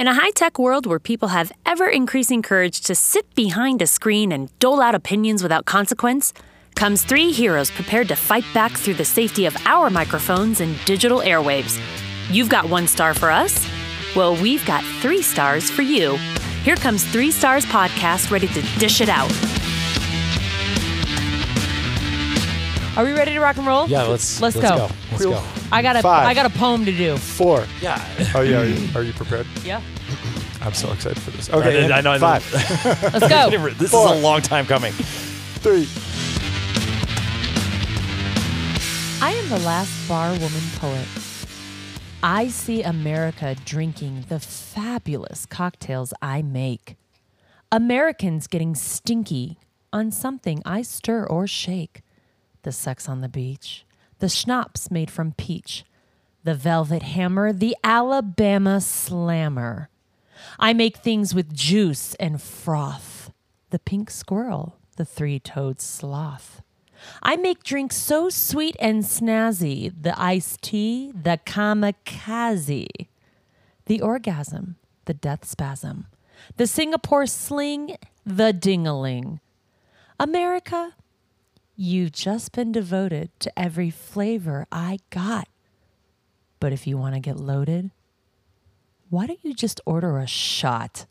In a high-tech world where people have ever-increasing courage to sit behind a screen and dole out opinions without consequence, comes three heroes prepared to fight back through the safety of our microphones and digital airwaves. You've got 1 star for us? Well, we've got 3 stars for you. Here comes 3 Stars Podcast, ready to dish it out. Are we ready to rock and roll? Yeah, let's go. Let's go. I got a poem to do. 4. Yeah. Oh yeah. Are you prepared? Yeah. I'm so excited for this. Okay. I know. 5. Let's go. This 4. Is a long time coming. 3. I am the last bar woman poet. I see America drinking the fabulous cocktails I make. Americans getting stinky on something I stir or shake. The sex on the beach, the schnapps made from peach, the velvet hammer, the Alabama slammer. I make things with juice and froth, the pink squirrel, the three-toed sloth. I make drinks so sweet and snazzy, the iced tea, the kamikaze, the orgasm, the death spasm, the Singapore sling, the ding-a-ling. America, you've just been devoted to every flavor I got. But if you want to get loaded, why don't you just order a shot?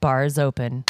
Bars open.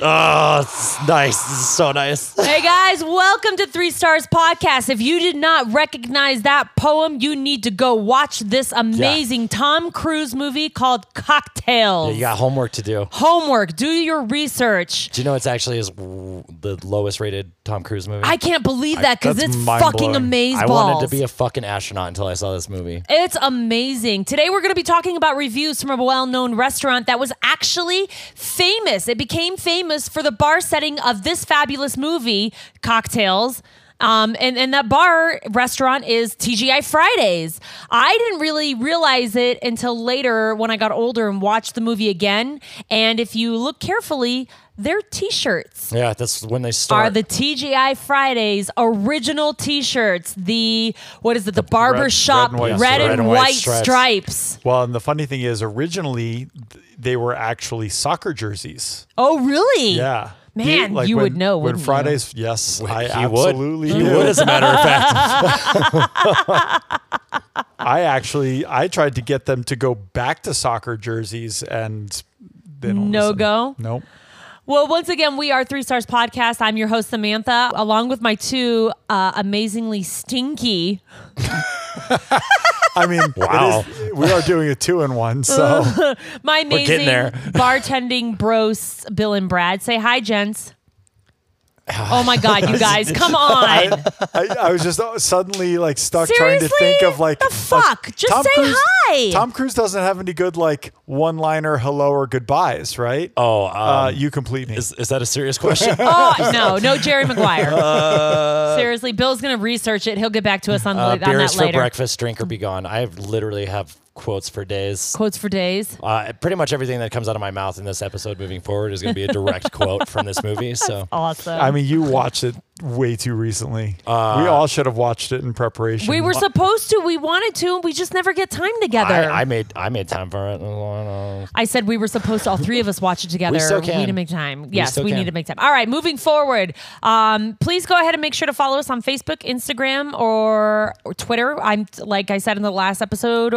Oh, it's nice. This is so nice. Hey, guys, welcome to 3 Stars Podcast. If you did not recognize that poem, you need to go watch this amazing Tom Cruise movie called Cocktail. Yeah, you got homework to do. Homework. Do your research. Do you know it's actually the lowest rated Tom Cruise movie? I can't believe that because it's fucking amazeballs. I wanted to be a fucking astronaut until I saw this movie. It's amazing. Today, we're going to be talking about reviews from a well-known restaurant that was actually famous. It became famous for the bar setting of this fabulous movie, Cocktails. And that bar restaurant is TGI Fridays. I didn't really realize it until later when I got older and watched the movie again. And if you look carefully, their t-shirts. Yeah, that's when they start. Are the TGI Fridays original t-shirts. The, what is it? The barbershop red and white stripes. Well, and the funny thing is originally they were actually soccer jerseys. Oh, really? Yeah. Man, like you would know, wouldn't you? When Fridays, yes, I absolutely would. He would, as a matter of fact. I tried to get them to go back to soccer jerseys, and they don't listen. Go? Nope. Well, once again, we are 3 Stars Podcast. I'm your host, Samantha, along with my two amazingly stinky... I mean, wow. We are doing a 2-in-1, so... My amazing bartending bros, Bill and Brad. Say hi, gents. Oh, my God, you guys. Come on. I was just suddenly, like, stuck trying to think of, like... The fuck? Just Tom say Cruise, hi. Tom Cruise doesn't have any good, like, one-liner hello or goodbyes, right? Oh, you complete me. Is that a serious question? Oh, no Jerry Maguire. Seriously, Bill's going to research it. He'll get back to us on that later. Beers for breakfast, drink or be gone. I literally have... quotes for days. Quotes for days. Pretty much everything that comes out of my mouth in this episode moving forward is going to be a direct quote from this movie. So awesome. I mean, you watched it way too recently. We all should have watched it in preparation. We were supposed to. We wanted to. And we just never get time together. I made time for it. I said we were supposed to. All three of us watch it together. We still can. We need to make time. Yes, we need to make time. All right, moving forward. Please go ahead and make sure to follow us on Facebook, Instagram, or Twitter. I'm, like I said in the last episode,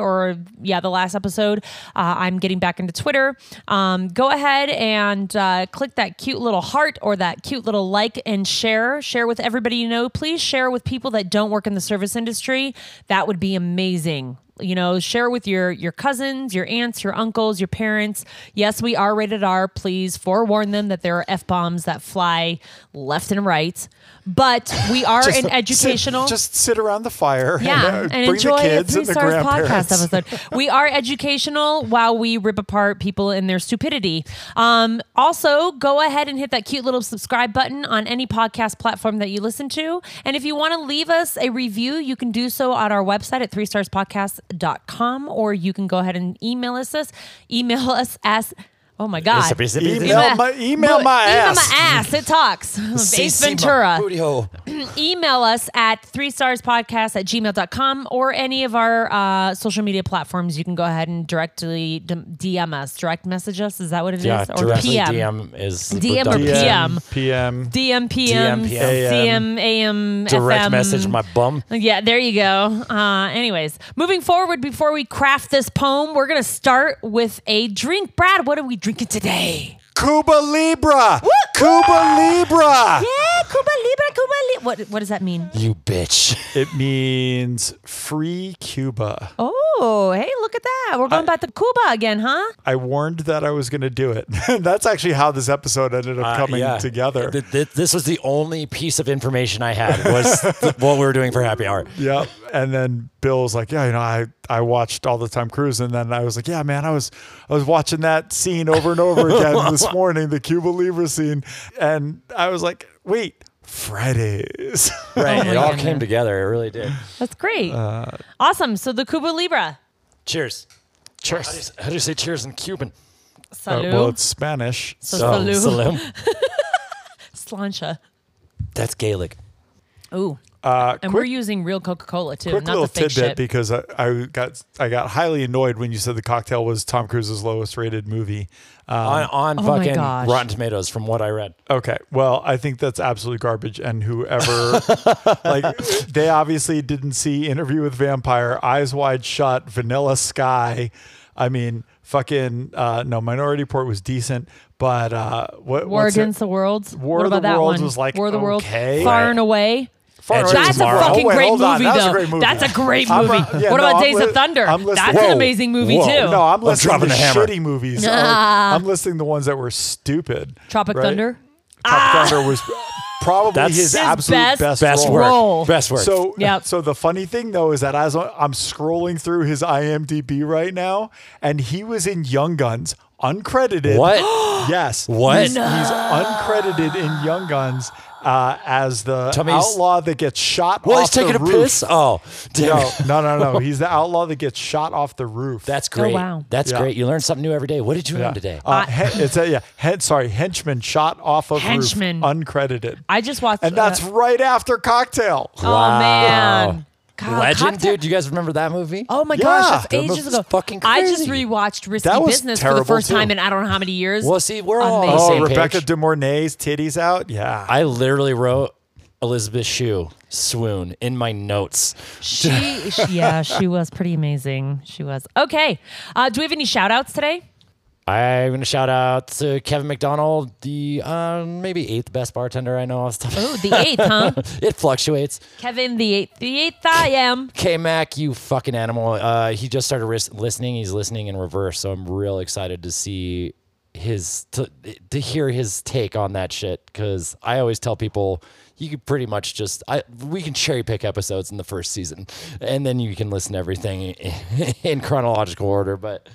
I'm getting back into Twitter. Go ahead and click that cute little heart or that cute little like and share. Share with everybody you know. Please share with people that don't work in the service industry. That would be amazing. You know, share with your cousins, your aunts, your uncles, your parents. Yes, we are rated R. Please forewarn them that there are F-bombs that fly left and right. But we are an educational... Just sit around the fire. Yeah, and enjoy the kids and the grandparents. Podcast episode. We are educational while we rip apart people and their stupidity. Also, go ahead and hit that cute little subscribe button on any podcast platform that you listen to. And if you want to leave us a review, you can do so on our website at 3starspodcast.com, or you can go ahead and email us Oh my God! Email my ass. It talks. Ace Ventura. Email us at 3starspodcast@gmail.com or any of our social media platforms. You can go ahead and directly DM us, direct message us. Is that what it is? Or PM? DM is DM or PM? PM. DM PM. CM AM. Direct message my bum. Yeah, there you go. Anyways, moving forward, before we craft this poem, we're gonna start with a drink. Brad, what are we drinking? Drink it today. Cuba Libre. What? Cuba Libre. Yeah, Cuba Libre, Cuba Libre. What does that mean? You bitch. It means free Cuba. Oh, hey, look at that. We're going back to Cuba again, huh? I warned that I was going to do it. That's actually how this episode ended up coming together. This was the only piece of information I had was what we were doing for happy hour. Yep. And then Bill was like, yeah, you know, I watched all the Tom Cruise. And then I was like, yeah, man, I was watching that scene over and over again this morning, the Cuba Libre scene. And I was like, wait, Fridays. Right. It all came together. It really did. That's great. Awesome. So the Cuba Libre. Cheers. Cheers. How do you say cheers in Cuban? Salud. Well, it's Spanish. So salud. Slancha. That's Gaelic. Ooh. And we're using real Coca-Cola too, not the fake shit. Quick little tidbit because I got highly annoyed when you said the cocktail was Tom Cruise's lowest rated movie on fucking Rotten Tomatoes from what I read. Okay, well I think that's absolutely garbage. And whoever they obviously didn't see Interview with Vampire, Eyes Wide Shut, Vanilla Sky. I mean, fucking Minority Report was decent. But War of the Worlds was okay. Far and Away. That's a fucking great movie, though. That's a great movie. What about Days of Thunder? That's an amazing movie, too. No, I'm listing the shitty movies. I'm listing the ones that were stupid. Tropic Thunder? Tropic Thunder was probably his absolute best role. Best work. So the funny thing, though, is that as I'm scrolling through his IMDb right now, and he was in Young Guns, uncredited. What? Yes. What? He's uncredited in Young Guns. As the outlaw that gets shot off the roof. Well, he's taking a piss? Oh, no. He's the outlaw that gets shot off the roof. That's great. Oh, wow. That's great. You learn something new every day. What did you learn today? Henchman shot off of roof. Uncredited. I just watched. And that's right after Cocktail. Oh, wow. Man. God, Legend, dude. You guys remember that movie? Oh, my gosh. That's ages ago. Fucking crazy. I just rewatched Risky Business for the first time in I don't know how many years. Well, see, we're all on the same page. Rebecca De Mornay's titties out? Yeah. I literally wrote Elizabeth Shue swoon in my notes. She was pretty amazing. She was. Okay. Do we have any shout-outs today? I'm going to shout out to Kevin McDonald, the maybe 8th best bartender I know. Oh, the 8th, huh? It fluctuates. Kevin, the 8th. The 8th I am. K-Mac, you fucking animal. He just started listening. He's listening in reverse, so I'm real excited to see to hear his take on that shit, because I always tell people you could pretty much we can cherry pick episodes in the first season, and then you can listen to everything in chronological order, but...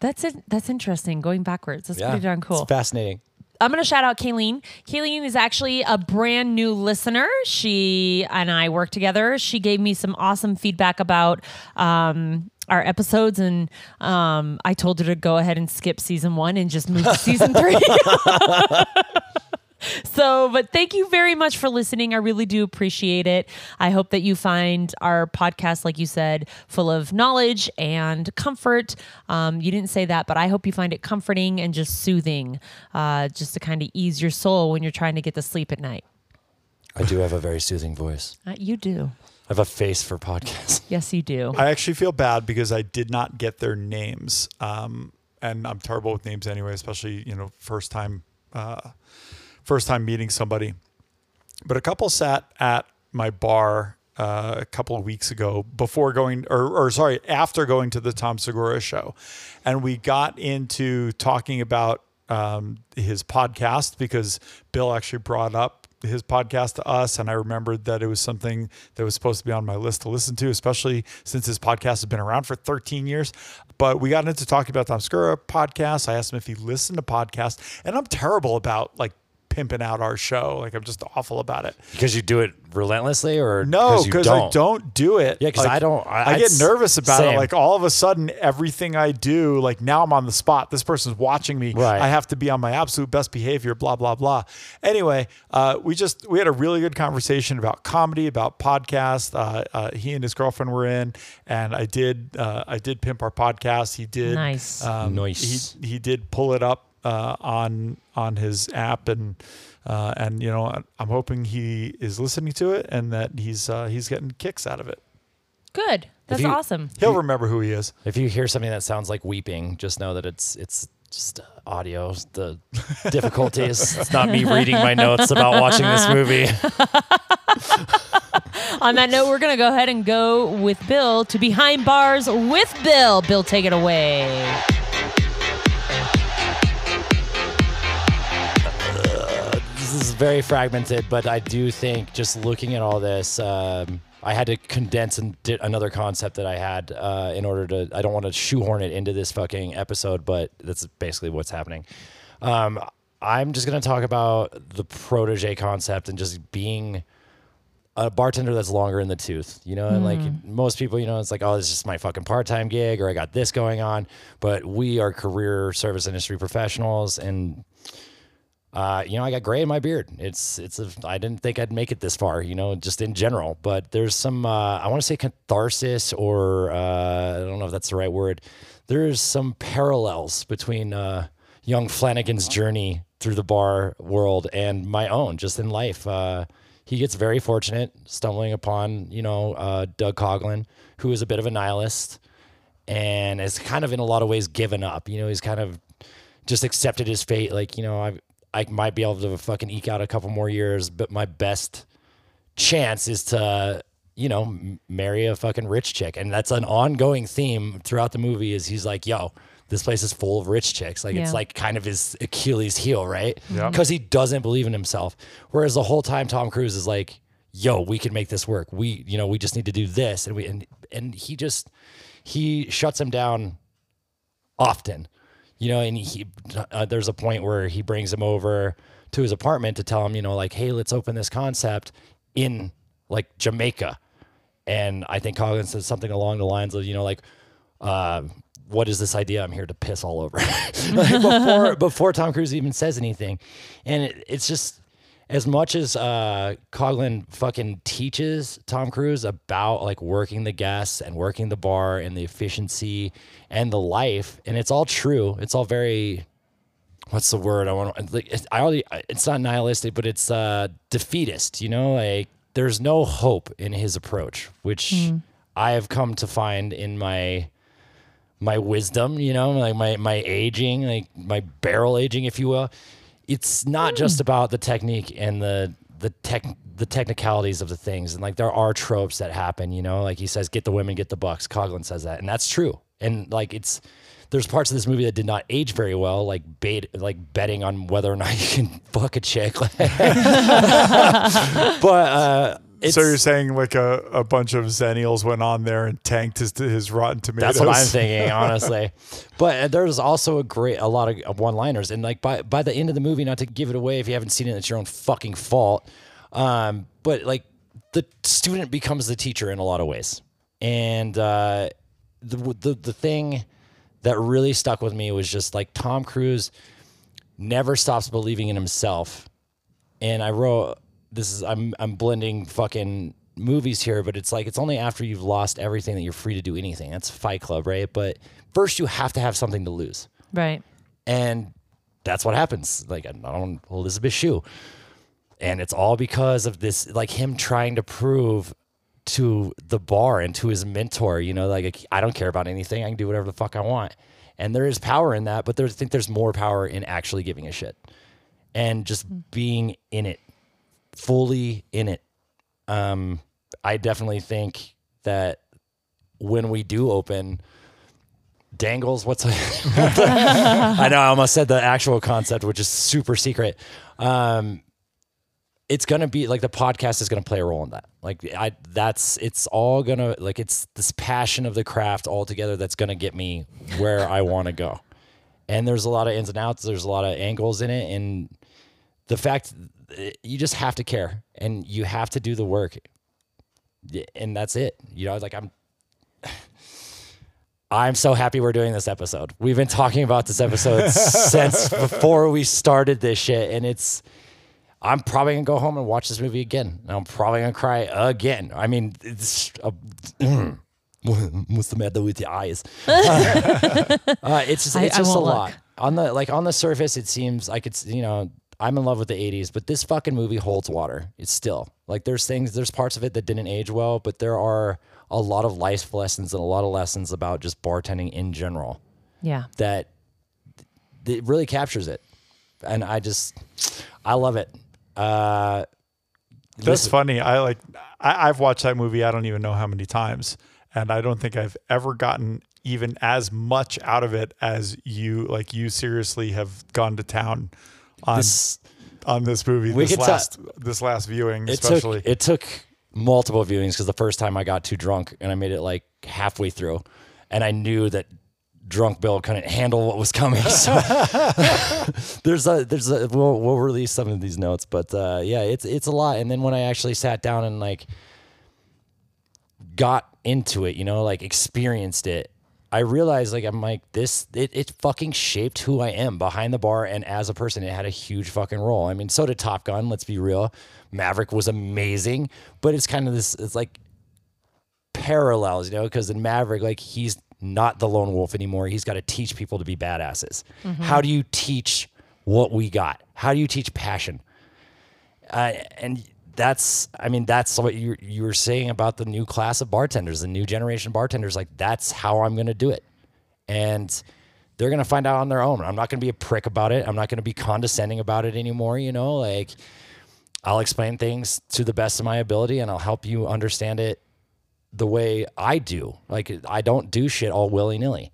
That's it. That's interesting. Going backwards. That's pretty darn cool. It's fascinating. I'm going to shout out Kayleen. Kayleen is actually a brand new listener. She and I work together. She gave me some awesome feedback about our episodes, and I told her to go ahead and skip season 1 and just move to season 3. So, but thank you very much for listening. I really do appreciate it. I hope that you find our podcast, like you said, full of knowledge and comfort. You didn't say that, but I hope you find it comforting and just soothing, just to kind of ease your soul when you're trying to get to sleep at night. I do have a very soothing voice. You do. I have a face for podcasts. Yes, you do. I actually feel bad because I did not get their names. And I'm terrible with names anyway, especially, first time meeting somebody. But a couple sat at my bar a couple of weeks ago after going to the Tom Segura show. And we got into talking about his podcast because Bill actually brought up his podcast to us. And I remembered that it was something that was supposed to be on my list to listen to, especially since his podcast has been around for 13 years. But we got into talking about Tom Segura podcast. I asked him if he listened to podcasts. And I'm terrible about pimping out our show. Like, I'm just awful about it. Because you do it relentlessly, or no? Because I don't do it. Yeah, because like, I don't. I get nervous about it. Like, all of a sudden, everything I do, like, now I'm on the spot. This person's watching me. Right. I have to be on my absolute best behavior. Blah blah blah. Anyway, we had a really good conversation about comedy, about podcasts. He and his girlfriend were in, and I did pimp our podcast. He did nice. Nice. He did pull it up on his app, and you know, I'm hoping he is listening to it and that he's getting kicks out of it. Good, that's awesome. He'll remember who he is. If you hear something that sounds like weeping, just know that it's just audio. The difficulties. It's not me reading my notes about watching this movie. On that note, we're gonna go ahead and go with Bill to Behind Bars with Bill. Bill, take it away. This is very fragmented, but I do think just looking at all this, I had to condense and did another concept that I had in order to, I don't want to shoehorn it into this fucking episode, but that's basically what's happening. I'm just going to talk about the protege concept and just being a bartender that's longer in the tooth, you know, and like most people, you know, it's like, oh, this is just my fucking part-time gig, or I got this going on, but we are career service industry professionals, and you know, I got gray in my beard. I didn't think I'd make it this far, you know, just in general, but there's some, I want to say catharsis, or, I don't know if that's the right word. There's some parallels between, young Flanagan's journey through the bar world and my own just in life. He gets very fortunate stumbling upon, you know, Doug Coughlin, who is a bit of a nihilist and is kind of in a lot of ways given up, you know, he's kind of just accepted his fate. Like, you know, I might be able to fucking eke out a couple more years, but my best chance is to, you know, marry a fucking rich chick. And that's an ongoing theme throughout the movie is he's like, yo, this place is full of rich chicks. Like, it's like kind of his Achilles heel, right? Because he doesn't believe in himself. Whereas the whole time Tom Cruise is like, yo, we can make this work. We, you know, we just need to do this. And he shuts him down often. You know, and there's a point where he brings him over to his apartment to tell him, you know, like, hey, let's open this concept in, like, Jamaica. And I think Coughlin says something along the lines of, you know, like, what is this idea? I'm here to piss all over. Like, before Tom Cruise even says anything. And it's just as much as Coughlin fucking teaches Tom Cruise about, like, working the guests and working the bar and the efficiency and the life, and it's all true. It's all very, what's the word? It's not nihilistic, but it's defeatist, you know? Like, there's no hope in his approach, which I have come to find in my wisdom, you know, like my aging, like my barrel aging, if you will. It's not just about the technique and the technicalities of the things. And like, there are tropes that happen, you know, like he says, get the women, get the bucks. Coughlin says that. And that's true. And like, there's parts of this movie that did not age very well, like betting on whether or not you can fuck a chick. So you're saying like a bunch of Xennials went on there and tanked his Rotten Tomatoes? That's what I'm thinking, honestly. But there's also a lot of one-liners. And like by the end of the movie, not to give it away if you haven't seen it, it's your own fucking fault. But like the student becomes the teacher in a lot of ways. And the thing that really stuck with me was just like Tom Cruise never stops believing in himself. And I wrote... I'm blending fucking movies here, but it's like, it's only after you've lost everything that you're free to do anything. That's Fight Club, right? But first you have to have something to lose. Right. And that's what happens. Like, I'm on Elizabeth Shue. And it's all because of this, like him trying to prove to the bar and to his mentor, you know, like, I don't care about anything. I can do whatever the fuck I want. And there is power in that, but I think there's more power in actually giving a shit and just being in it. Fully in it. I definitely think that when we do open, Dangles, I know I almost said the actual concept, which is super secret. It's going to be like the podcast is going to play a role in that. Like it's all going to, like, it's this passion of the craft altogether that's going to get me where I want to go. And there's a lot of ins and outs. There's a lot of angles in it. And the fact you just have to care and you have to do the work, and that's it. You know, like I'm so happy we're doing this episode. We've been talking about this episode since before we started this shit. And it's, I'm probably gonna go home and watch this movie again. And I'm probably gonna cry again. I mean, it's what's the matter with your eyes? It's just a lot. On the surface, it seems like it's, you know, I'm in love with the 80s, but this fucking movie holds water. It's still like there's parts of it that didn't age well, but there are a lot of life lessons and a lot of lessons about just bartending in general. Yeah. That really captures it. And I love it. That's funny. I've watched that movie. I don't even know how many times, and I don't think I've ever gotten even as much out of it as you. Like, you seriously have gone to town on this movie. This last viewing, especially. It took multiple viewings, because the first time I got too drunk and I made it like halfway through, and I knew that drunk Bill couldn't handle what was coming. So we'll release some of these notes, but yeah, it's a lot. And then when I actually sat down and like got into it, you know, like experienced it, I realized, like, I'm like, it fucking shaped who I am behind the bar and as a person. It had a huge fucking role. I mean, so did Top Gun, let's be real. Maverick was amazing, but it's kind of this, it's like parallels, you know, because in Maverick, like, he's not the lone wolf anymore. He's got to teach people to be badasses. Mm-hmm. How do you teach what we got? How do you teach passion? And that's, I mean, that's what you were saying about the new class of bartenders, the new generation of bartenders. Like, that's how I'm going to do it. And they're going to find out on their own. I'm not going to be a prick about it. I'm not going to be condescending about it anymore. You know, like, I'll explain things to the best of my ability, and I'll help you understand it the way I do. Like, I don't do shit all willy-nilly.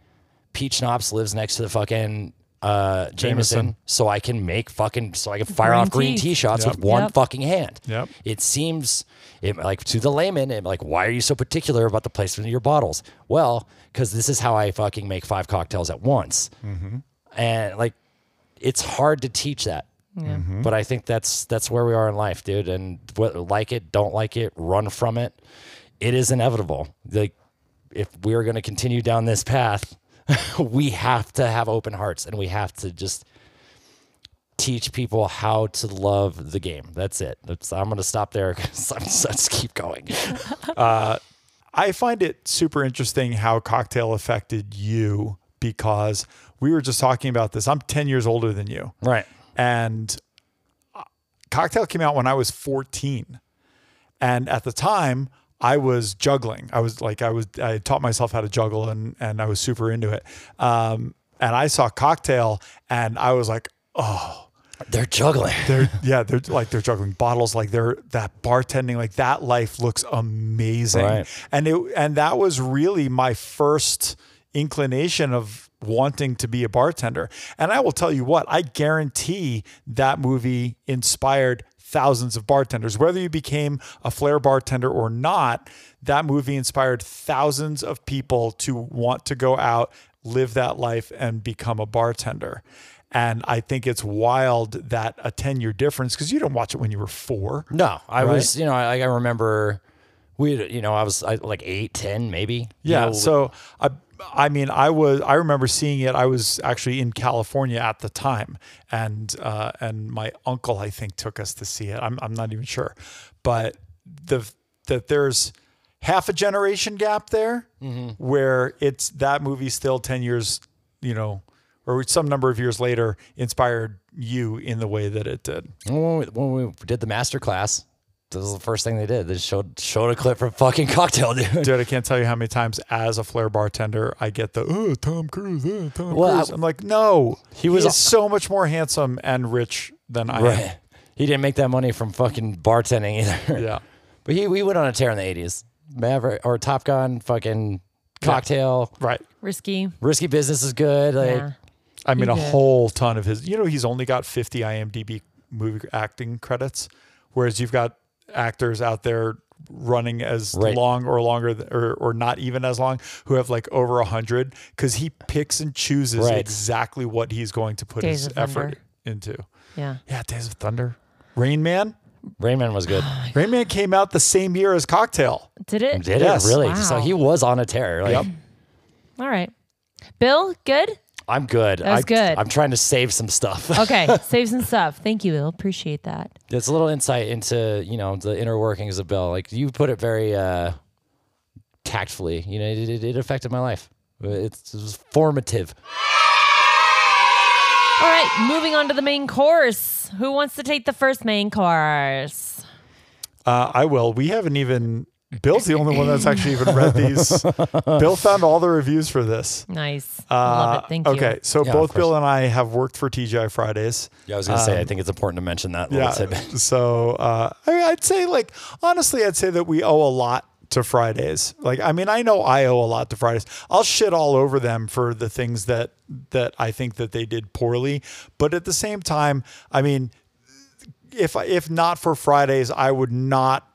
Pete Schnapps lives next to the fucking Jameson, so I can make fucking, so I can fire off green tea shots with one fucking hand. Yep. It seems, like, to the layman, like, why are you so particular about the placement of your bottles? Well, because this is how I fucking make 5 cocktails at once. Mm-hmm. And like, it's hard to teach that. Yeah. Mm-hmm. But I think that's where we are in life, dude. And like it, don't like it, run from it. It is inevitable. Like, if we're going to continue down this path, we have to have open hearts, and we have to just teach people how to love the game. That's it. I'm going to stop there, because let's keep going. I find it super interesting how Cocktail affected you, because we were just talking about this. I'm 10 years older than you. Right. And Cocktail came out when I was 14. And at the time, I was juggling. I taught myself how to juggle, and I was super into it. And I saw Cocktail, and I was like, oh, they're juggling. They're juggling bottles. Like, that bartending, like, that life looks amazing. Right. And that was really my first inclination of wanting to be a bartender. And I will tell you what, I guarantee that movie inspired thousands of bartenders. Whether you became a flair bartender or not, that movie inspired thousands of people to want to go out, live that life, and become a bartender. And I think it's wild that a 10-year difference, because you didn't watch it when you were 4. No, I was, you know, I remember we, you know, I was like 8, 10, maybe. Yeah. You know, so I remember seeing it. I was actually in California at the time, and my uncle, I think, took us to see it. I'm not even sure, but that there's half a generation gap there, mm-hmm, where it's, that movie still 10 years, you know, or some number of years later, inspired you in the way that it did. When we did the masterclass, this is the first thing they did. They showed a clip from fucking Cocktail, dude. Dude, I can't tell you how many times as a flair bartender I get the, oh, Tom Cruise, oh, Tom Cruise. I'm like, no. He was so much more handsome and rich than I am. He didn't make that money from fucking bartending either. Yeah. But we went on a tear in the 80s. Maverick, or Top Gun, fucking Cocktail. Yeah. Right. Risky Business is good. Like, yeah. I mean, a whole ton of his. You know, he's only got 50 IMDb movie acting credits, whereas you've got actors out there running as long or longer or not even as long who have like over 100, because he picks and chooses exactly what he's going to put his effort into. Yeah. Yeah, Days of Thunder. Rain Man. Rain Man was good. Oh, Rain Man came out the same year as Cocktail. Did it? Did yes. it, really? Wow. So he was on a tear. Like, yep. All right. Bill, good? I'm good. That was good. I'm trying to save some stuff. Okay, save some stuff. Thank you, Bill. Appreciate that. It's a little insight into, you know, the inner workings of Bill. Like, you put it very tactfully. You know, it affected my life. It was formative. All right, moving on to the main course. Who wants to take the first main course? I will. We haven't even... Bill's the only one that's actually even read these. Bill found all the reviews for this. Nice. Love it. Thank you. Okay, so both Bill and I have worked for TGI Fridays. Yeah, I was going to say, I think it's important to mention that. Yeah, so I'd say, like, honestly, I'd say that we owe a lot to Fridays. Like, I mean, I know I owe a lot to Fridays. I'll shit all over them for the things that I think that they did poorly. But at the same time, I mean, if not for Fridays, I would not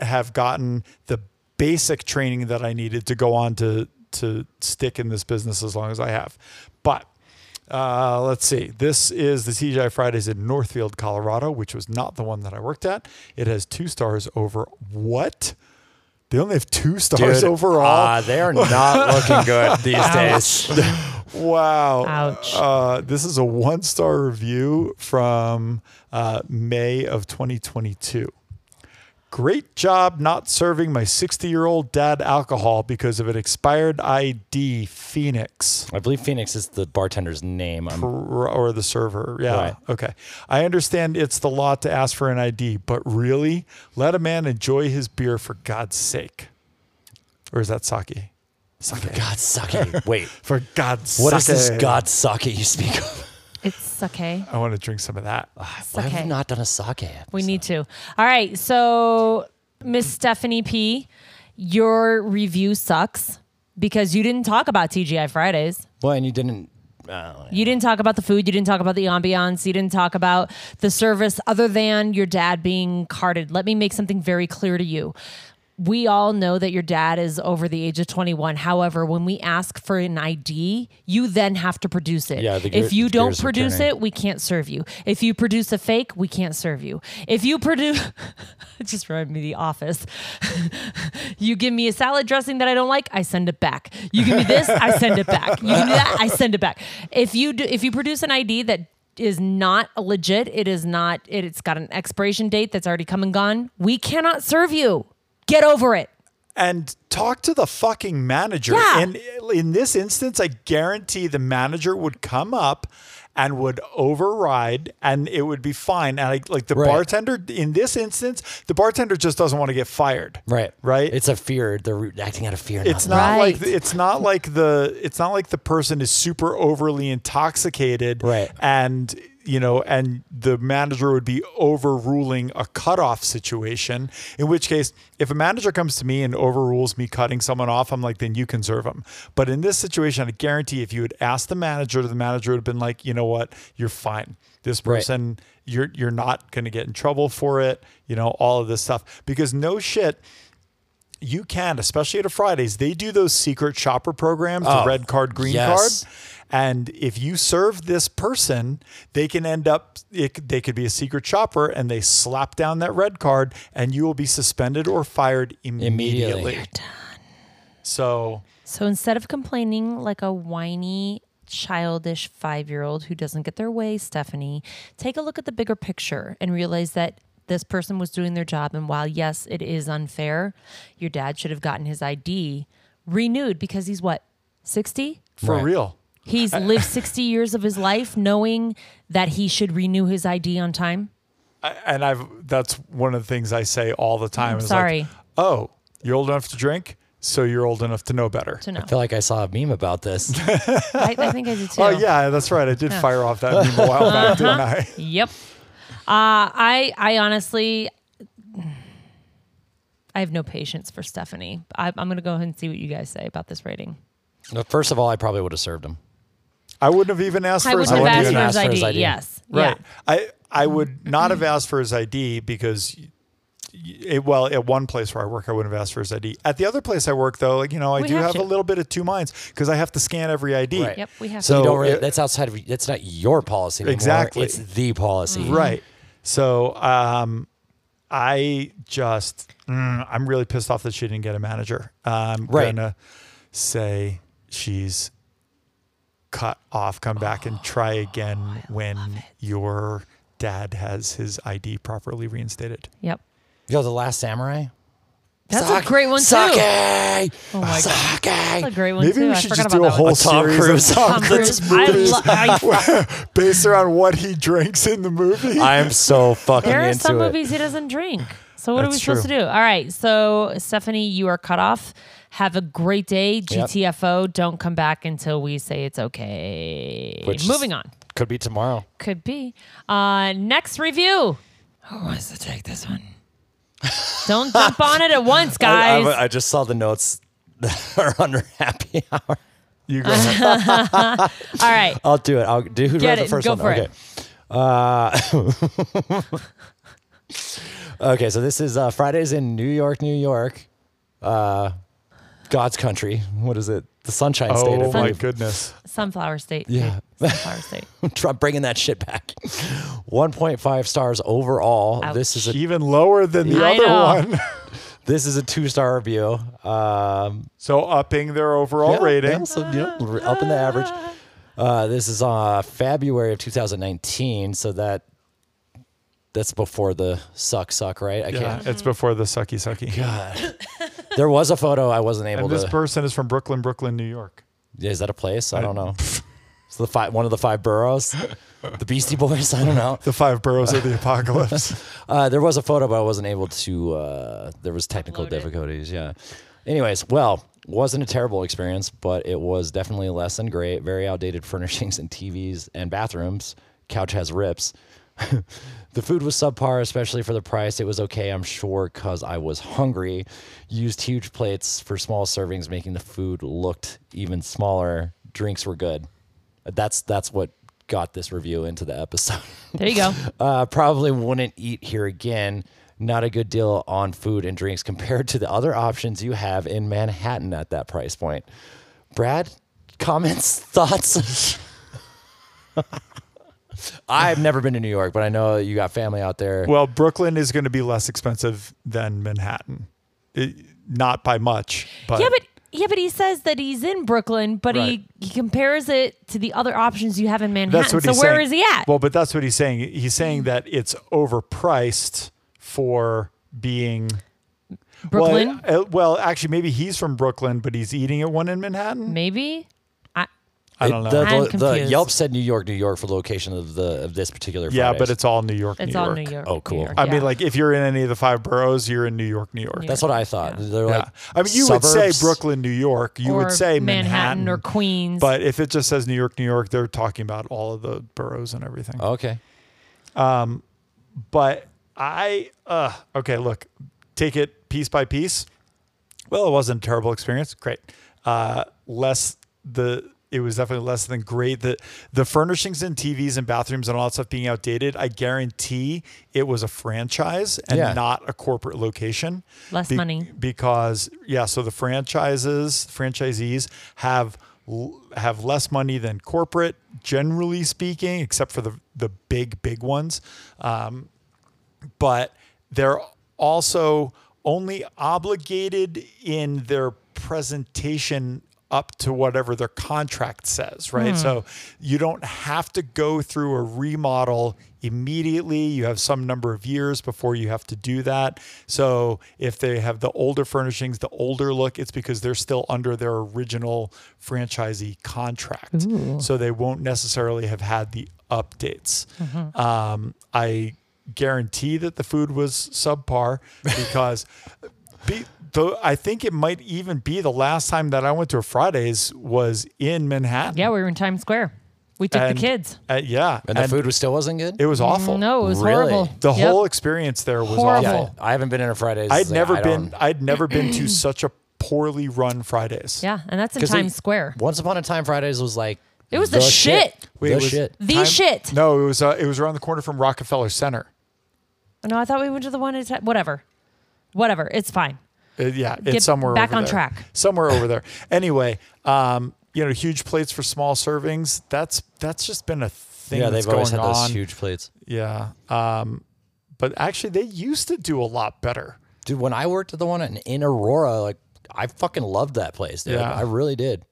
have gotten the basic training that I needed to go on to stick in this business as long as I have. But let's see. This is the TGI Fridays in Northfield, Colorado, which was not the one that I worked at. It has 2 stars over what? They only have 2 stars overall. They are not looking good these days. Wow. Ouch. This is a 1-star review from May of 2022. Great job not serving my 60-year-old dad alcohol because of an expired ID, Phoenix. I believe Phoenix is the bartender's name. Or the server. Yeah. Right. Okay. I understand it's the law to ask for an ID, but really? Let a man enjoy his beer for God's sake. Or is that sake? Sake. For God's sake. Wait. For God's sake. What is this God's sake you speak of? It's sake. I want to drink some of that. Why have we not done a sake episode? We need to. All right. So, Miss Stephanie P., your review sucks because you didn't talk about TGI Fridays. Well, and you didn't. You didn't talk about the food. You didn't talk about the ambiance. You didn't talk about the service other than your dad being carded. Let me make something very clear to you. We all know that your dad is over the age of 21. However, when we ask for an ID, you then have to produce it. Yeah, if you don't produce it, we can't serve you. If you produce a fake, we can't serve you. If you produce... it just reminded me of The Office. You give me a salad dressing that I don't like, I send it back. You give me this, I send it back. You give me that, I send it back. If you produce an ID that is not legit, it's got an expiration date that's already come and gone, we cannot serve you. Get over it. And talk to the fucking manager. Yeah. And in this instance, I guarantee the manager would come up and would override and it would be fine. And bartender, in this instance, the bartender just doesn't want to get fired. Right. Right. It's a fear. They're acting out of fear. It's not like the person is super overly intoxicated. Right. And and the manager would be overruling a cutoff situation, in which case, if a manager comes to me and overrules me cutting someone off, I'm like, then you can serve them. But in this situation, I guarantee if you had asked the manager would have been like, you know what, you're fine. This person, you're not going to get in trouble for it, all of this stuff. Because no shit, you can, especially at a Fridays, they do those secret shopper programs, the red card, green card. And if you serve this person, they can end up, they could be a secret shopper and they slap down that red card and you will be suspended or fired immediately. You're done. So instead of complaining like a whiny, childish 5-year-old who doesn't get their way, Stephanie, take a look at the bigger picture and realize that this person was doing their job. And while, yes, it is unfair, your dad should have gotten his ID renewed because he's what, 60? For real. He's lived 60 years of his life knowing that he should renew his ID on time. That's one of the things I say all the time. Like, oh, you're old enough to drink, so you're old enough to know better. I feel like I saw a meme about this. I think I did too. Oh, yeah, that's right. I did fire off that meme a while back, didn't I? Yep. I honestly... I have no patience for Stephanie. I'm going to go ahead and see what you guys say about this rating. No, first of all, I probably would have served him. I wouldn't have even asked for his ID. I wouldn't have asked for his ID. Yes. Right. Yeah. I would not have asked for his ID because well, at one place where I work, I wouldn't have asked for his ID. At the other place I work, though, like, you know, I do have a little bit of two minds because I have to scan every ID. Right. Yep, we have so to. You don't really, that's outside of, that's not your policy anymore. Exactly. It's the policy. Mm-hmm. Right. So I just, I'm really pissed off that she didn't get a manager. I'm going to say she's cut off, come back and try again when your dad has his ID properly reinstated. Yep. Yo, The Last Samurai. That's a great one, too. Sake! Oh, my God. That's a great one, too. Maybe we should just do a whole series of Tom Cruise movies based around what he drinks in the movie. I am so fucking into it. There are some movies he doesn't drink. So what are we supposed to do? All right. So, Stephanie, you are cut off. Have a great day. GTFO. Yep. Don't come back until we say it's okay. Which moving on. Could be tomorrow. Could be. Next review. Who wants to take this one? Don't jump on it at once, guys. I just saw the notes that are under happy hour. You go. All right. I'll do it. I'll do who read the first one. Go for it. Okay, so this is Fridays in New York, New York. God's country. What is it? The Sunshine State. Oh, my goodness. Sunflower State. Yeah. Sunflower State. Bringing that shit back. 1.5 stars overall. Ouch. This is even lower than the other one. This is a 2-star review. So upping their overall rating. Yeah, so, upping the average. This is February of 2019. So that's before the suck, right? I can't. It's before the sucky. God. There was a photo I wasn't able to. This person is from Brooklyn, New York. Yeah, is that a place? I don't know. It's one of the 5 boroughs. The Beastie Boys? I don't know. The 5 boroughs of the apocalypse. There was a photo, but I wasn't able to. There was technical difficulties. Yeah. Anyways, wasn't a terrible experience, but it was definitely less than great. Very outdated furnishings and TVs and bathrooms. Couch has rips. The food was subpar, especially for the price. It was okay, I'm sure, because I was hungry. Used huge plates for small servings, making the food looked even smaller. Drinks were good. That's what got this review into the episode. There you go. Probably wouldn't eat here again. Not a good deal on food and drinks compared to the other options you have in Manhattan at that price point. Brad, comments, thoughts? I've never been to New York, but I know you got family out there. Well, Brooklyn is going to be less expensive than Manhattan. Not by much. But yeah, but he says that he's in Brooklyn, but he compares it to the other options you have in Manhattan. That's what he's saying. Where is he at? Well, but that's what he's saying. He's saying that it's overpriced for being Brooklyn. Well, actually, maybe he's from Brooklyn, but he's eating at one in Manhattan. Maybe. I don't know. The Yelp said New York, New York for the location of this particular Fridays. Yeah, but it's all New York, New York. It's all New York. Oh, cool. York, I mean, like, if you're in any of the 5 boroughs, you're in New York, New York. That's what I thought. Yeah. They're like I mean, you would say Brooklyn, New York. You would say Manhattan. Or Queens. But if it just says New York, New York, they're talking about all of the boroughs and everything. Okay. But okay, look, take it piece by piece. Well, it wasn't a terrible experience. Great. It was definitely less than great. The furnishings and TVs and bathrooms and all that stuff being outdated, I guarantee it was a franchise and not a corporate location. Less money. Because, so the franchisees have less money than corporate, generally speaking, except for the big ones. But they're also only obligated in their presentation up to whatever their contract says, right? So you don't have to go through a remodel immediately. You have some number of years before you have to do that. So if they have the older furnishings, the older look, it's because they're still under their original franchisee contract. Ooh. So they won't necessarily have had the updates. Mm-hmm. I guarantee that the food was subpar because... Though I think it might even be the last time that I went to a Fridays was in Manhattan. Yeah, we were in Times Square. We took the kids. And the food wasn't good? It was awful. No, it was horrible. The whole experience there was awful. Yeah, I haven't been in a Fridays. I'd never been to such a poorly run Fridays. Yeah, and that's in Times Square. Once upon a time, Fridays was like... It was the shit. Shit. No, it was around the corner from Rockefeller Center. No, I thought we went to the one at... Whatever. whatever. It's fine. Yeah. It's somewhere back on track. Somewhere over there. Anyway, you know, huge plates for small servings. That's just been a thing. Yeah, they've always had those huge plates. Yeah. But actually, they used to do a lot better. Dude, when I worked at the one in Aurora, like I fucking loved that place, dude. Yeah. I really did.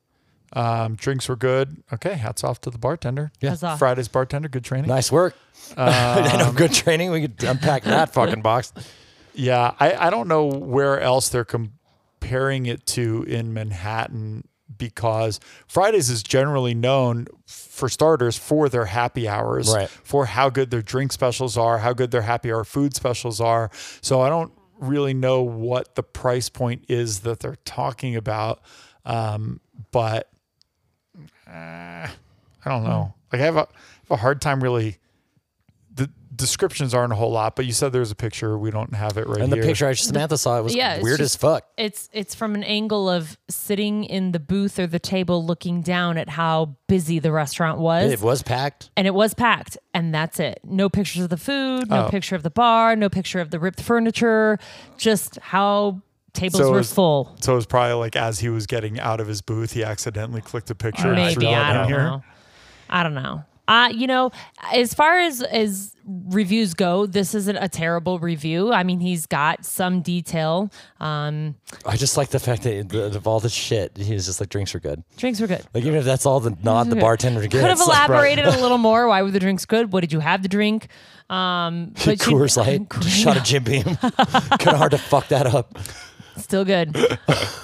Drinks were good. Okay, hats off to the bartender. Yeah, Friday's bartender, good training. Nice work. Good training. We could unpack that fucking box. Yeah, I don't know where else they're comparing it to in Manhattan, because Fridays is generally known, for starters, for their happy hours, right, for how good their drink specials are, how good their happy hour food specials are. So I don't really know what the price point is that they're talking about, but I don't know. Like, I have a hard time really. The descriptions aren't a whole lot, but you said there was a picture. We don't have it right here. And the picture Samantha saw, it was weird as fuck. It's from an angle of sitting in the booth or the table looking down at how busy the restaurant was. It was packed. And it was packed. And that's it. No pictures of the food, no picture of the bar, no picture of the ripped furniture, just how tables were full. So it was probably like as he was getting out of his booth, he accidentally clicked a picture. Maybe, I don't know. You know, as far as reviews go, this isn't a terrible review. I mean, he's got some detail. I just like the fact that of all the shit, he was just like, drinks were good. Drinks were good. Like, even if that's all the nod the bartender gets. Could have elaborated a little more. Why were the drinks good? What did you have to drink? Coors Light, shot of Jim Beam. Kind of hard to fuck that up. Still good.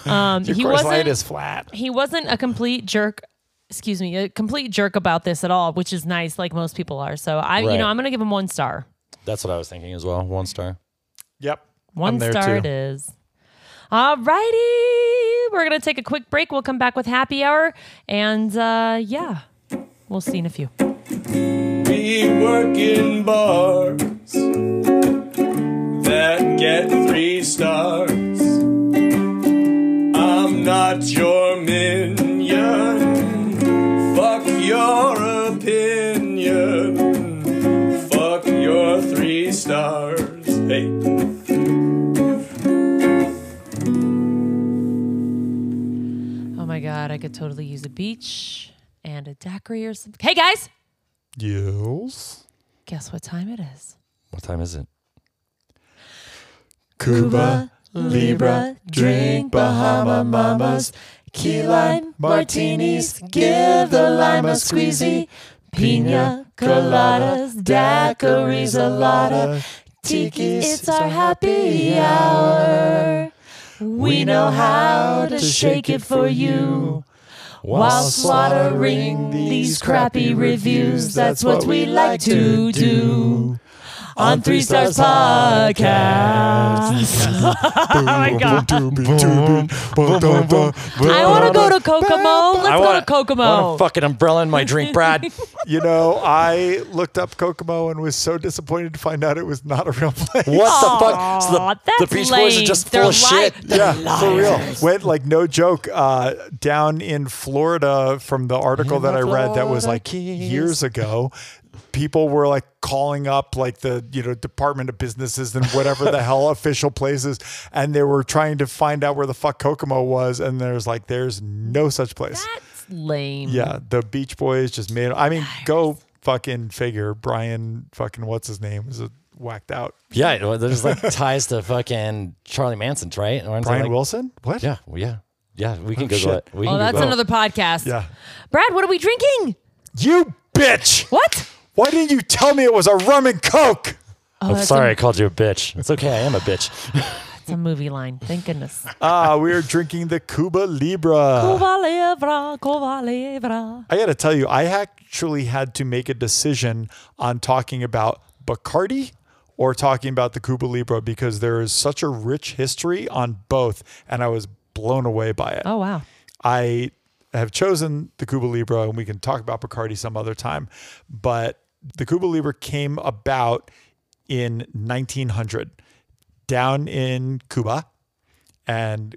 Coors Light is flat. He wasn't a complete jerk. Excuse me, a complete jerk about this at all, which is nice, like most people are. So I'm going to give him 1 star. That's what I was thinking as well. 1 star. Yep. 1 star it is. All righty. We're going to take a quick break. We'll come back with happy hour. And we'll see in a few. We work in bars that get 3 stars. I'm not your minion. Fuck your opinion. Fuck your 3 stars. Hey. Oh my God, I could totally use a beach and a daiquiri or something. Hey guys! Yes? Guess what time it is? What time is it? Cuba Libre, drink Bahama Mamas. Key lime martinis, give the lime a squeezy. Pina coladas, daiquiris a lotta. Tiki's, it's our happy hour. We know how to shake it for you while slaughtering these crappy reviews. That's what we like to do on Three Stars Podcast. Oh my God. I want to go to Kokomo. Let's go to Kokomo. I want a fucking umbrella in my drink, Brad. You know, I looked up Kokomo and was so disappointed to find out it was not a real place. What the fuck? So the Beach Boys are just full of shit. Yeah, for real. Went, like, no joke, down in Florida, from the article that I read that was like years ago. People were like calling up like the, you know, Department of Businesses and whatever the hell official places, and they were trying to find out where the fuck Kokomo was, and there's no such place. That's lame. Yeah, the Beach Boys just made. I mean, go fucking figure. Brian fucking what's his name is whacked out. Yeah, there's like ties to fucking Charlie Manson's, right? Brian Wilson? What? Yeah, yeah. We can Google it. Oh, that's another podcast. Yeah, Brad, what are we drinking? You bitch! What? Why didn't you tell me it was a rum and Coke? Oh, I'm sorry I called you a bitch. It's okay. I am a bitch. It's a movie line. Thank goodness. We are drinking the Cuba Libre. Cuba Libre. I got to tell you, I actually had to make a decision on talking about Bacardi or talking about the Cuba Libre, because there is such a rich history on both, and I was blown away by it. Oh, wow. I have chosen the Cuba Libre, and we can talk about Bacardi some other time, but the Cuba Libre came about in 1900 down in Cuba. And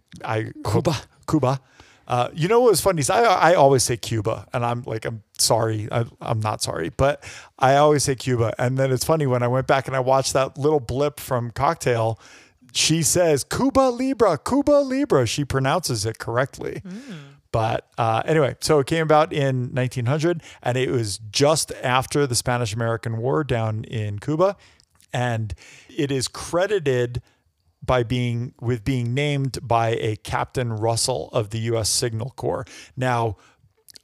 Cuba. You know what was funny is I always say Cuba, and I'm sorry. I'm not sorry, but I always say Cuba. And then it's funny, when I went back and I watched that little blip from Cocktail, she says Cuba Libre, Cuba Libre. She pronounces it correctly. But anyway, so it came about in 1900, and it was just after the Spanish-American War down in Cuba. And it is credited by being named by a Captain Russell of the U.S. Signal Corps. Now,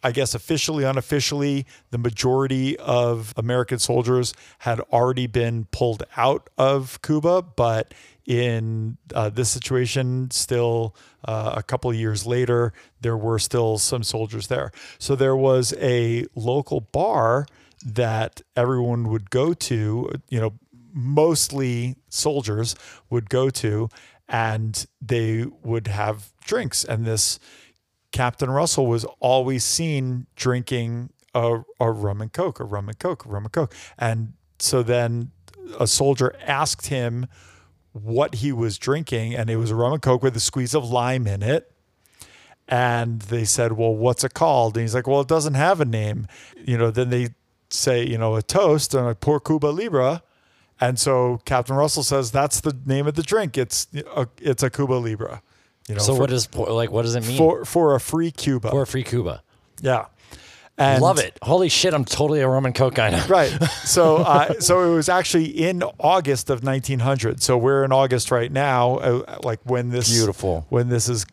I guess officially, unofficially, the majority of American soldiers had already been pulled out of Cuba, but in this situation, still a couple of years later, there were still some soldiers there. So there was a local bar that everyone would go to, you know, mostly soldiers would go to, and they would have drinks. And this Captain Russell was always seen drinking a rum and coke, a rum and coke, a rum and coke. And so then a soldier asked him what he was drinking, and it was a rum and coke with a squeeze of lime in it. And they said, well, what's it called? And he's like, well, it doesn't have a name. You know, then they say, you know, a toast, and like, por Cuba Libre. And so Captain Russell says, that's the name of the drink. It's a Cuba Libre. You know, so what does it mean? For a free Cuba. For a free Cuba. Yeah. And love it. Holy shit, I'm totally a rum and coke guy now. Right. So so it was actually in August of 1900. So we're in August right now, like when this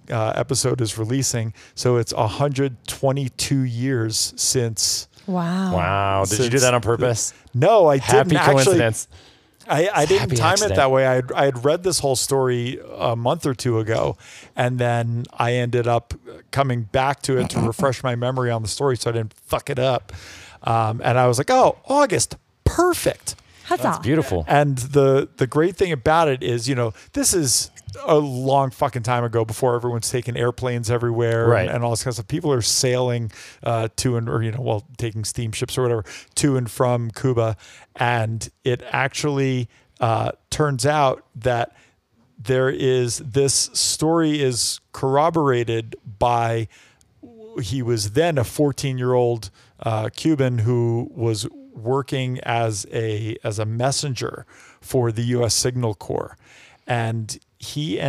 episode is releasing. So it's 122 years since. Wow. Did you do that on purpose? No, I didn't. Happy coincidence. I didn't time it that way. I had read this whole story a month or two ago, and then I ended up coming back to it to refresh my memory on the story so I didn't fuck it up. And I was like, oh, August, perfect. That's beautiful. And the great thing about it is, you know, this is a long fucking time ago, before everyone's taking airplanes everywhere, right, and all this kind of stuff. People are sailing to and, or, you know, well, taking steamships or whatever to and from Cuba. And it actually turns out that this story is corroborated by, he was then a 14-year-old Cuban who was working as a messenger for the U.S. Signal Corps. And he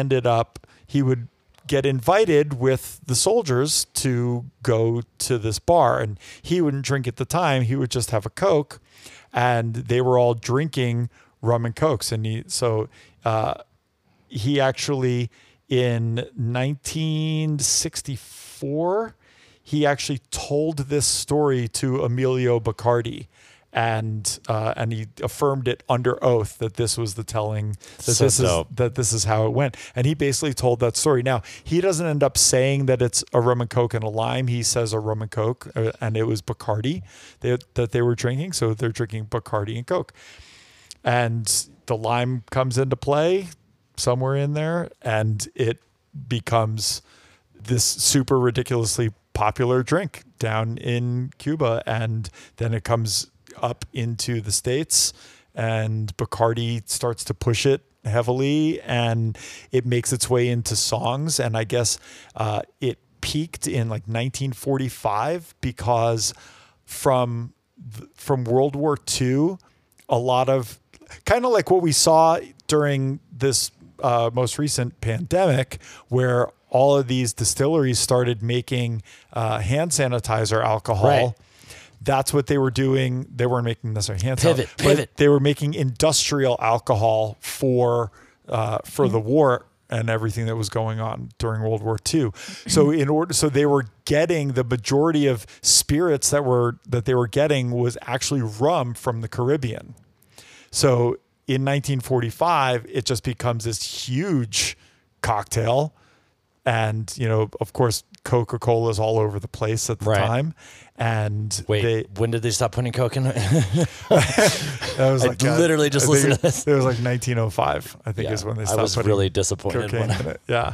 would get invited with the soldiers to go to this bar, and he wouldn't drink at the time. He would just have a Coke, and they were all drinking rum and Cokes. And he actually, in 1964, he actually told this story to Emilio Bacardi. And he affirmed it under oath that this was the telling, that this is how it went. And he basically told that story. Now, he doesn't end up saying that it's a rum and coke and a lime. He says a rum and coke, and it was Bacardi that they were drinking. So they're drinking Bacardi and Coke. And the lime comes into play somewhere in there, and it becomes this super ridiculously popular drink down in Cuba. And then it comes up into the States, and Bacardi starts to push it heavily, and it makes its way into songs. And I guess it peaked in like 1945, because from World War II, a lot of, kind of like what we saw during this most recent pandemic, where all of these distilleries started making hand sanitizer alcohol. Right. That's what they were doing. They weren't making necessarily hand sanitizer. Pivot. They were making industrial alcohol for the war and everything that was going on during World War II. So they were getting, the majority of spirits that they were getting was actually rum from the Caribbean. So in 1945, it just becomes this huge cocktail. And, you know, of course, Coca-Cola is all over the place at the time. And when did they stop putting Coke in it? I listened to this. It was like 1905, I think, is when they stopped putting Coke in it. I was really disappointed when I... Yeah.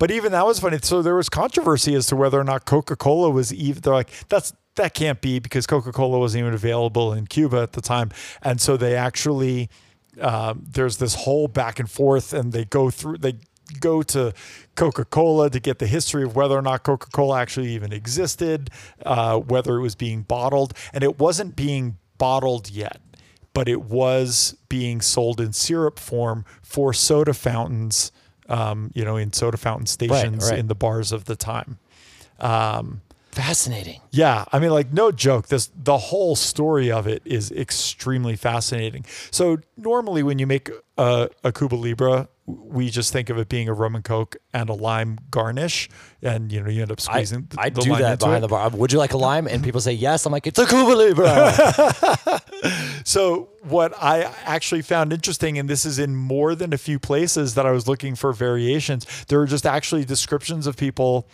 But even that was funny. So there was controversy as to whether or not Coca-Cola was even... They're like, that can't be, because Coca-Cola wasn't even available in Cuba at the time. And so they actually... there's this whole back and forth, and they go through... They go to Coca-Cola to get the history of whether or not Coca-Cola actually even existed, whether it was being bottled. And it wasn't being bottled yet, but it was being sold in syrup form for soda fountains, you know, in soda fountain stations in the bars of the time. Fascinating. Yeah. I mean, like, no joke. The whole story of it is extremely fascinating. So normally when you make a Cuba Libre, we just think of it being a rum and Coke and a lime garnish. And, you know, you end up squeezing the lime. I do that behind the bar. Would you like a lime? And people say, yes. I'm like, it's a Cuba Libre. So what I actually found interesting, and this is in more than a few places that I was looking for variations, there are just actually descriptions of people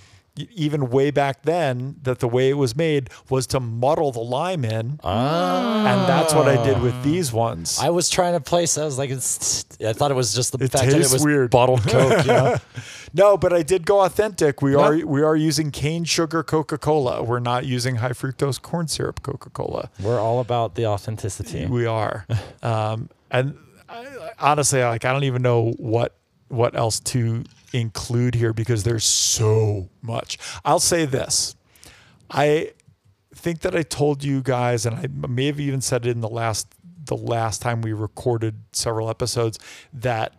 even way back then, that the way it was made was to muddle the lime in. Ah. And that's what I did with these ones. I was trying to place, I was like, I thought it was just the fact that it was weird. Bottled Coke. You know? No, but I did go authentic. We are using cane sugar Coca-Cola. We're not using high fructose corn syrup Coca-Cola. We're all about the authenticity. We are. And honestly, like, I don't even know what else to include here because there's so much. I'll say this. I think that I told you guys, and I may have even said it in the last time we recorded several episodes, that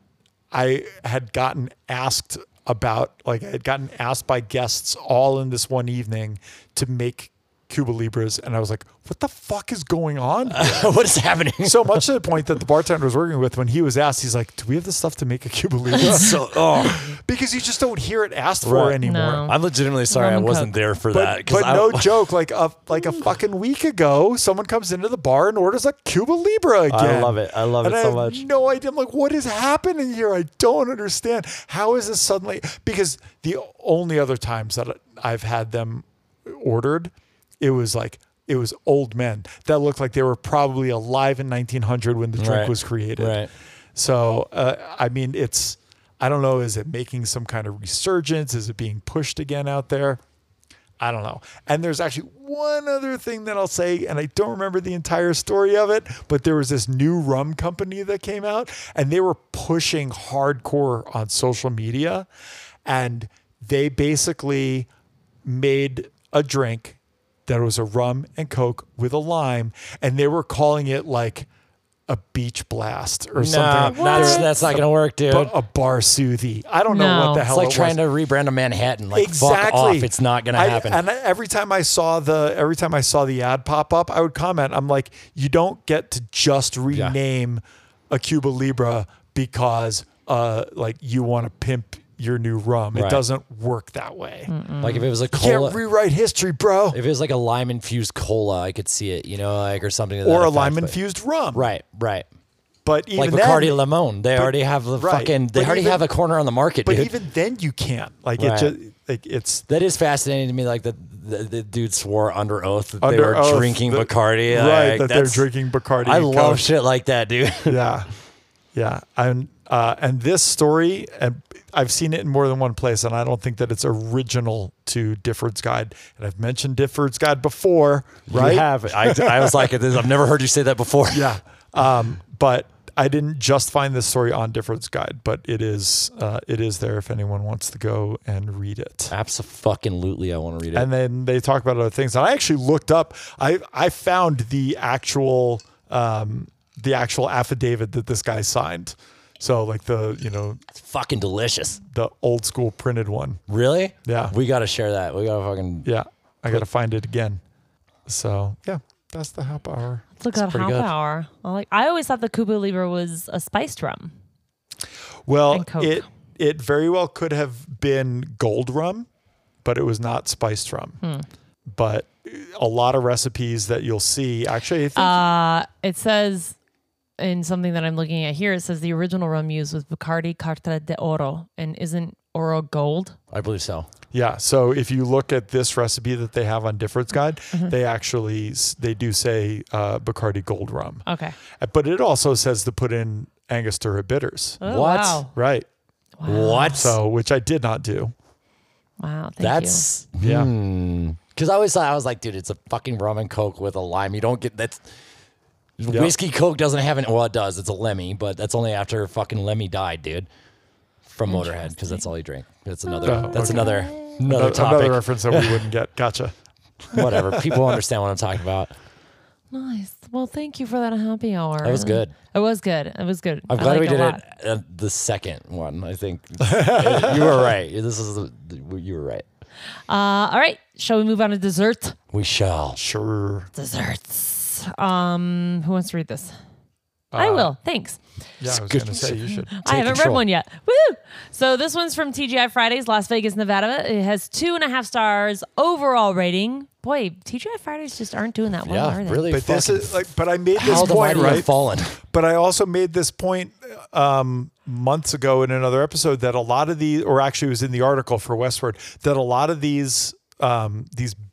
I had gotten asked about, like, I had gotten asked by guests all in this one evening to make Cuba Libres, and I was like, what the fuck is going on? What is happening? So much to the point that the bartender was working with, when he was asked, he's like, do we have the stuff to make a Cuba Libre? Because you just don't hear it asked for anymore. No. I'm legitimately sorry I wasn't there for that. But no joke, like a fucking week ago, someone comes into the bar and orders a Cuba Libre again. I love it. I love it so much. I have no idea. I'm like, what is happening here? I don't understand. How is this suddenly? Because the only other times that I've had them ordered, it was old men that looked like they were probably alive in 1900 when the drink was created. Right. So, I mean, I don't know, is it making some kind of resurgence? Is it being pushed again out there? I don't know. And there's actually one other thing that I'll say, and I don't remember the entire story of it, but there was this new rum company that came out and they were pushing hardcore on social media, and they basically made a drink that was a rum and Coke with a lime, and they were calling it like a beach blast or something. That's not going to work, dude. But a bar smoothie. I don't know what the hell it was. It's like trying to rebrand a Manhattan. Like, exactly. Fuck off. It's not going to happen. And every time I saw the ad pop up, I would comment. I'm like, you don't get to just rename a Cuba Libre because like you want to pimp your new rum. It doesn't work that way. Mm-mm. Like if it was a cola, you can't rewrite history, bro. If it was like a lime infused cola, I could see it, you know, like, or something. Or a lime infused rum. Right, right. But even like Bacardi Limon, they already have the fucking. They already have a corner on the market. But even then, you can't. Like it just, like it's. That is fascinating to me. Like the dude swore under oath that they were drinking Bacardi. Right, that they're drinking Bacardi. I love shit like that, dude. Yeah, yeah. And this story, and I've seen it in more than one place, and I don't think that it's original to Difford's Guide. And I've mentioned Difford's Guide before, right? You have. I was like, I've never heard you say that before. Yeah. But I didn't just find this story on Difford's Guide, but it is there if anyone wants to go and read it. Abso-fucking-lutely, I want to read it. And then they talk about other things. And I actually looked up. I found the actual affidavit that this guy signed. So like it's fucking delicious. The old school printed one. Really? Yeah. We got to share that. We got to fucking. Yeah. I got to find it again. So yeah, that's the Hop Hour. It's a good Hop Hour. Well, like, I always thought the Cuba Libre was a spiced rum. Well, it very well could have been gold rum, but it was not spiced rum. Hmm. But a lot of recipes that you'll see actually. I think it says, in something that I'm looking at here, it says the original rum used was Bacardi Carta de Oro, and isn't Oro gold? I believe so. Yeah. So if you look at this recipe that they have on Difford's Guide, they do say Bacardi Gold Rum. Okay. But it also says to put in Angostura bitters. Oh, what? Wow. Right. Wow. What? So which I did not do. Wow. Thank you. Yeah. Because I always thought, I was like, dude, it's a fucking rum and Coke with a lime. You don't get that's. Yep. Whiskey Coke doesn't have well, it does. It's a Lemmy, but that's only after fucking Lemmy died, dude, from Motorhead, because that's all he drank. That's another. Another topic. Another reference that we wouldn't get. Gotcha. Whatever. People understand what I'm talking about. Nice. Well, thank you for that happy hour. That was good. It was good. It was good. I'm glad we did it at the second one. I think you were right. This is you were right. All right. Shall we move on to dessert? We shall. Sure. Desserts. Who wants to read this? I will. Thanks. Yeah, I was going to say you should. I haven't read one yet. Woo! So this one's from TGI Fridays, Las Vegas, Nevada. It has 2.5 stars overall rating. Boy, TGI Fridays just aren't doing that well, are they? Really. But this is like. But I made this point, right? But I also made this point months ago in another episode that a lot of these, or actually, it was in the article for Westward, that a lot of these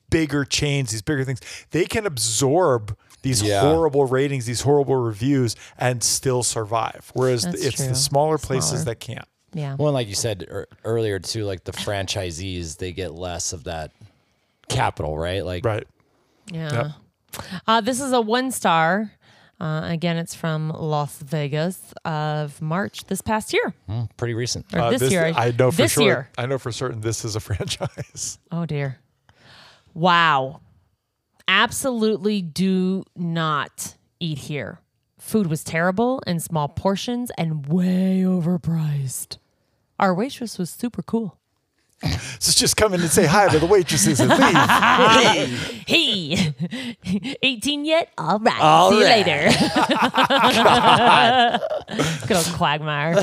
bigger chains, these bigger things, they can absorb these horrible ratings, these horrible reviews, and still survive. Whereas the smaller places that can't. Yeah. Well, and like you said earlier too, like the franchisees, they get less of that capital, right? Like, right. Yeah. Yep. This is a 1 star. Again, it's from Las Vegas of March this past year. Pretty recent. Or this year. I know for sure. I know for certain this is a franchise. Oh dear. Wow. Absolutely do not eat here. Food was terrible in small portions and way overpriced. Our waitress was super cool. So just come in and say hi to the waitresses and leave. Hey, 18 yet? All right. See you later. Good old quagmire.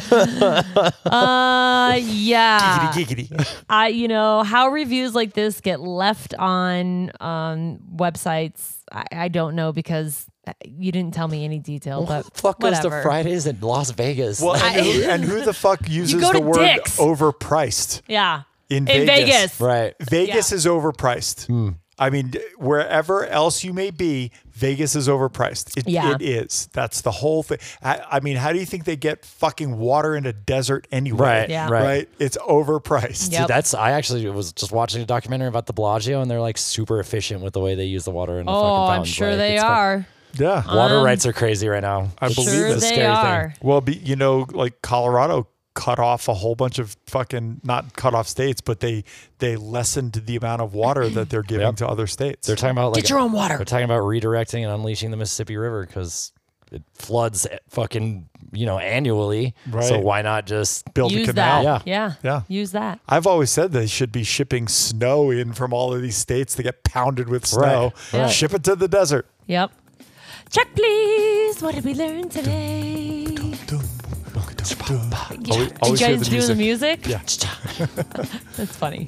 Yeah. Giggity, giggity. You know, how reviews like this get left on websites, I don't know, because you didn't tell me any detail. Well, but the fuck goes to Fridays in Las Vegas? Well, and who the fuck uses the word Dick's. Overpriced? Yeah. In Vegas. Right. Vegas is overpriced. I mean, wherever else you may be, Vegas is overpriced. It is. That's the whole thing. I mean, how do you think they get fucking water in a desert anyway? Right. Yeah. Right. It's overpriced. Yep. See, I actually was just watching a documentary about the Bellagio, and they're like super efficient with the way they use the water in the fucking fountains. I'm sure they are. Yeah. Water rights are crazy right now. I believe it's a scary thing. Well, you know, like Colorado cut off a whole bunch of fucking, not cut off states, but they lessened the amount of water that they're giving to other states. They're talking about, like, get your own water. They're talking about redirecting and unleashing the Mississippi River because it floods fucking, you know, annually. Right. So why not just build a canal? That. Yeah. Use that. I've always said they should be shipping snow in from all of these states that get pounded with snow. Right. Ship it to the desert. Yep. Check, please. What did we learn today? Did you guys do the music? Yeah. That's funny.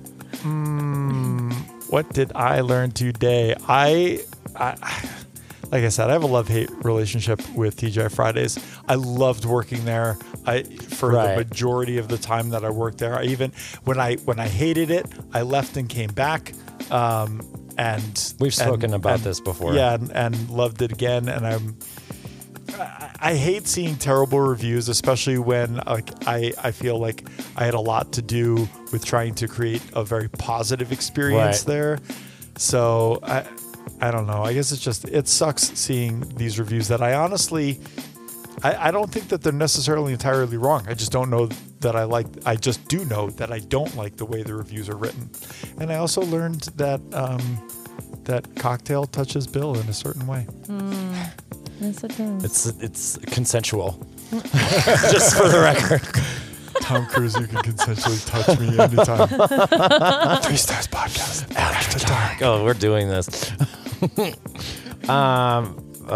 What did I learn today? I like I said, I have a love-hate relationship with TGI Fridays. I loved working there. For the majority of the time that I worked there, I even when I hated it, I left and came back. And we've spoken about this before. Yeah, and loved it again. And I hate seeing terrible reviews, especially when like I feel like I had a lot to do with trying to create a very positive experience there. So I don't know. I guess it sucks seeing these reviews that I honestly I don't think that they're necessarily entirely wrong. I just don't know that I just do know that I don't like the way the reviews are written. And I also learned that that Cocktail touches Bill in a certain way. Yes, it does. It's consensual. Just for the record. Tom Cruise, you can consensually touch me anytime. 3 Stars Podcast. After dark. Oh, we're doing this.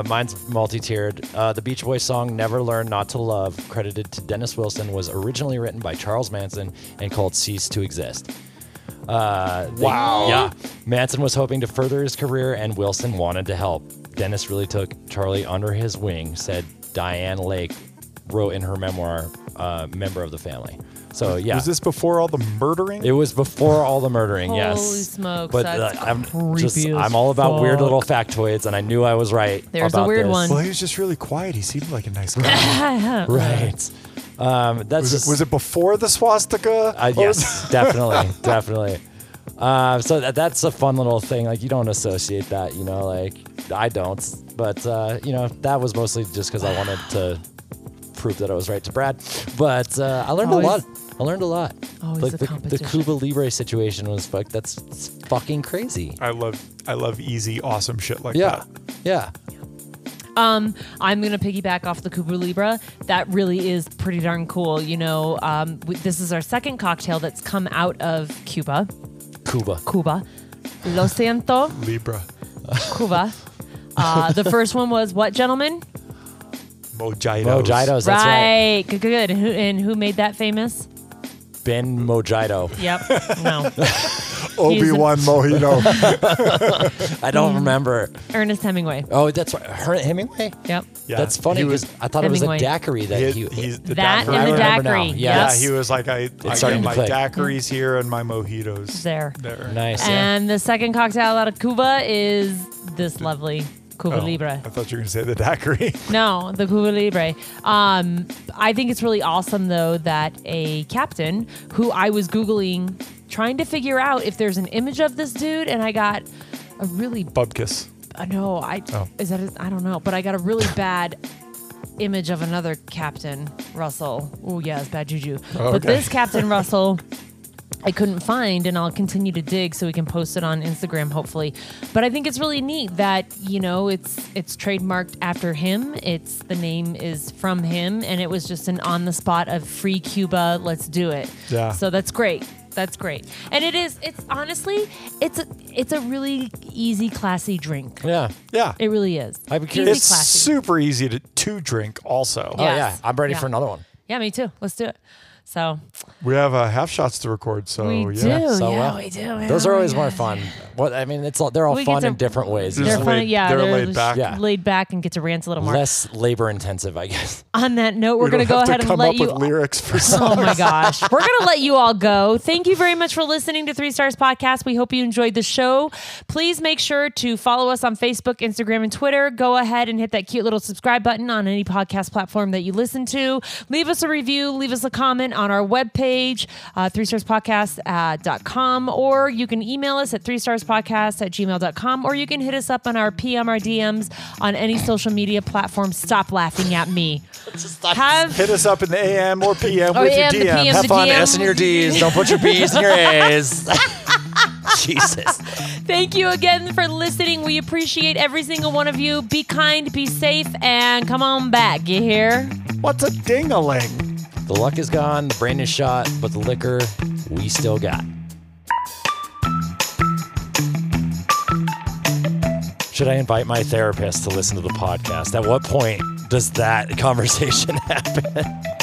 Mine's multi-tiered. The Beach Boys song "Never Learn Not to Love," credited to Dennis Wilson, was originally written by Charles Manson and called "Cease to Exist." Manson was hoping to further his career, and Wilson wanted to help. Dennis really took Charlie under his wing, said Diane Lake wrote in her memoir, Member of the Family. So, yeah. Was this before all the murdering? It was before all the murdering, yes. Holy smokes. But I'm all about weird little factoids, and I knew I was right about a weird this. One. Well, he was just really quiet. He seemed like a nice guy. Right. Was it before the swastika? Yes, definitely. So that's a fun little thing. Like, you don't associate that, you know, like I don't, but, you know, that was mostly just cause I wanted to prove that I was right to Brad, but, I learned a lot. Like the Cuba Libre situation was that's fucking crazy. I love easy, awesome shit like that. Yeah. I'm going to piggyback off the Cuba Libre. That really is pretty darn cool. You know, this is our second cocktail that's come out of Cuba. Cuba. Lo siento. Libra. Cuba. The first one was what, gentlemen? Mojitos, that's right. Good. And who made that famous? Ben Mojito. Yep. No. Obi-Wan Mojito. I don't remember. Ernest Hemingway. Oh, that's right. Hemingway? Yep. Yeah. That's funny because I thought Hemingway. It was a daiquiri that he, the daiquiri. Yes. Yeah, he was like, I get my daiquiris here and my mojitos there. Nice. And the second cocktail out of Cuba is this lovely Cuba Libre. I thought you were going to say the daiquiri. No, the Cuba Libre. I think it's really awesome, though, that a captain who I was Googling, trying to figure out if there's an image of this dude, and I got a really... Bubkiss. I don't know, but I got a really bad image of another Captain Russell. Oh, yeah, it's bad juju. Oh, okay. But this Captain Russell... I couldn't find, and I'll continue to dig so we can post it on Instagram, hopefully. But I think it's really neat that, you know, it's trademarked after him. It's the name is from him, and it was just an on the spot of free Cuba. Let's do it. Yeah. So that's great. And it's honestly a really easy, classy drink. Yeah. Yeah. It really is. It's classy. Super easy to drink also. Yes. Oh, yeah. I'm ready for another one. Yeah, me too. Let's do it. So we have half shots to record. So we do. Yeah, those are always more fun. What I mean, they're all fun in different ways. They're fun. Yeah, they're laid back. Yeah. Laid back and get to rant a little more. Less labor intensive, I guess. On that note, we're going to go ahead and let you. Come up with lyrics for songs. Oh my gosh, we're going to let you all go. Thank you very much for listening to Three Stars Podcast. We hope you enjoyed the show. Please make sure to follow us on Facebook, Instagram, and Twitter. Go ahead and hit that cute little subscribe button on any podcast platform that you listen to. Leave us a review. Leave us a comment on our webpage, 3starspodcast.com, or you can email us at 3starspodcast@gmail.com, or you can hit us up on our PM or DMs on any social media platform. Stop laughing at me. Hit us up in the AM or PM with your DM. Have fun, S and your Ds. Don't put your Bs in your As. Jesus. Thank you again for listening. We appreciate every single one of you. Be kind, be safe, and come on back. You hear? What's a ding-a-ling? The luck is gone, the brain is shot, but the liquor we still got. Should I invite my therapist to listen to the podcast? At what point does that conversation happen?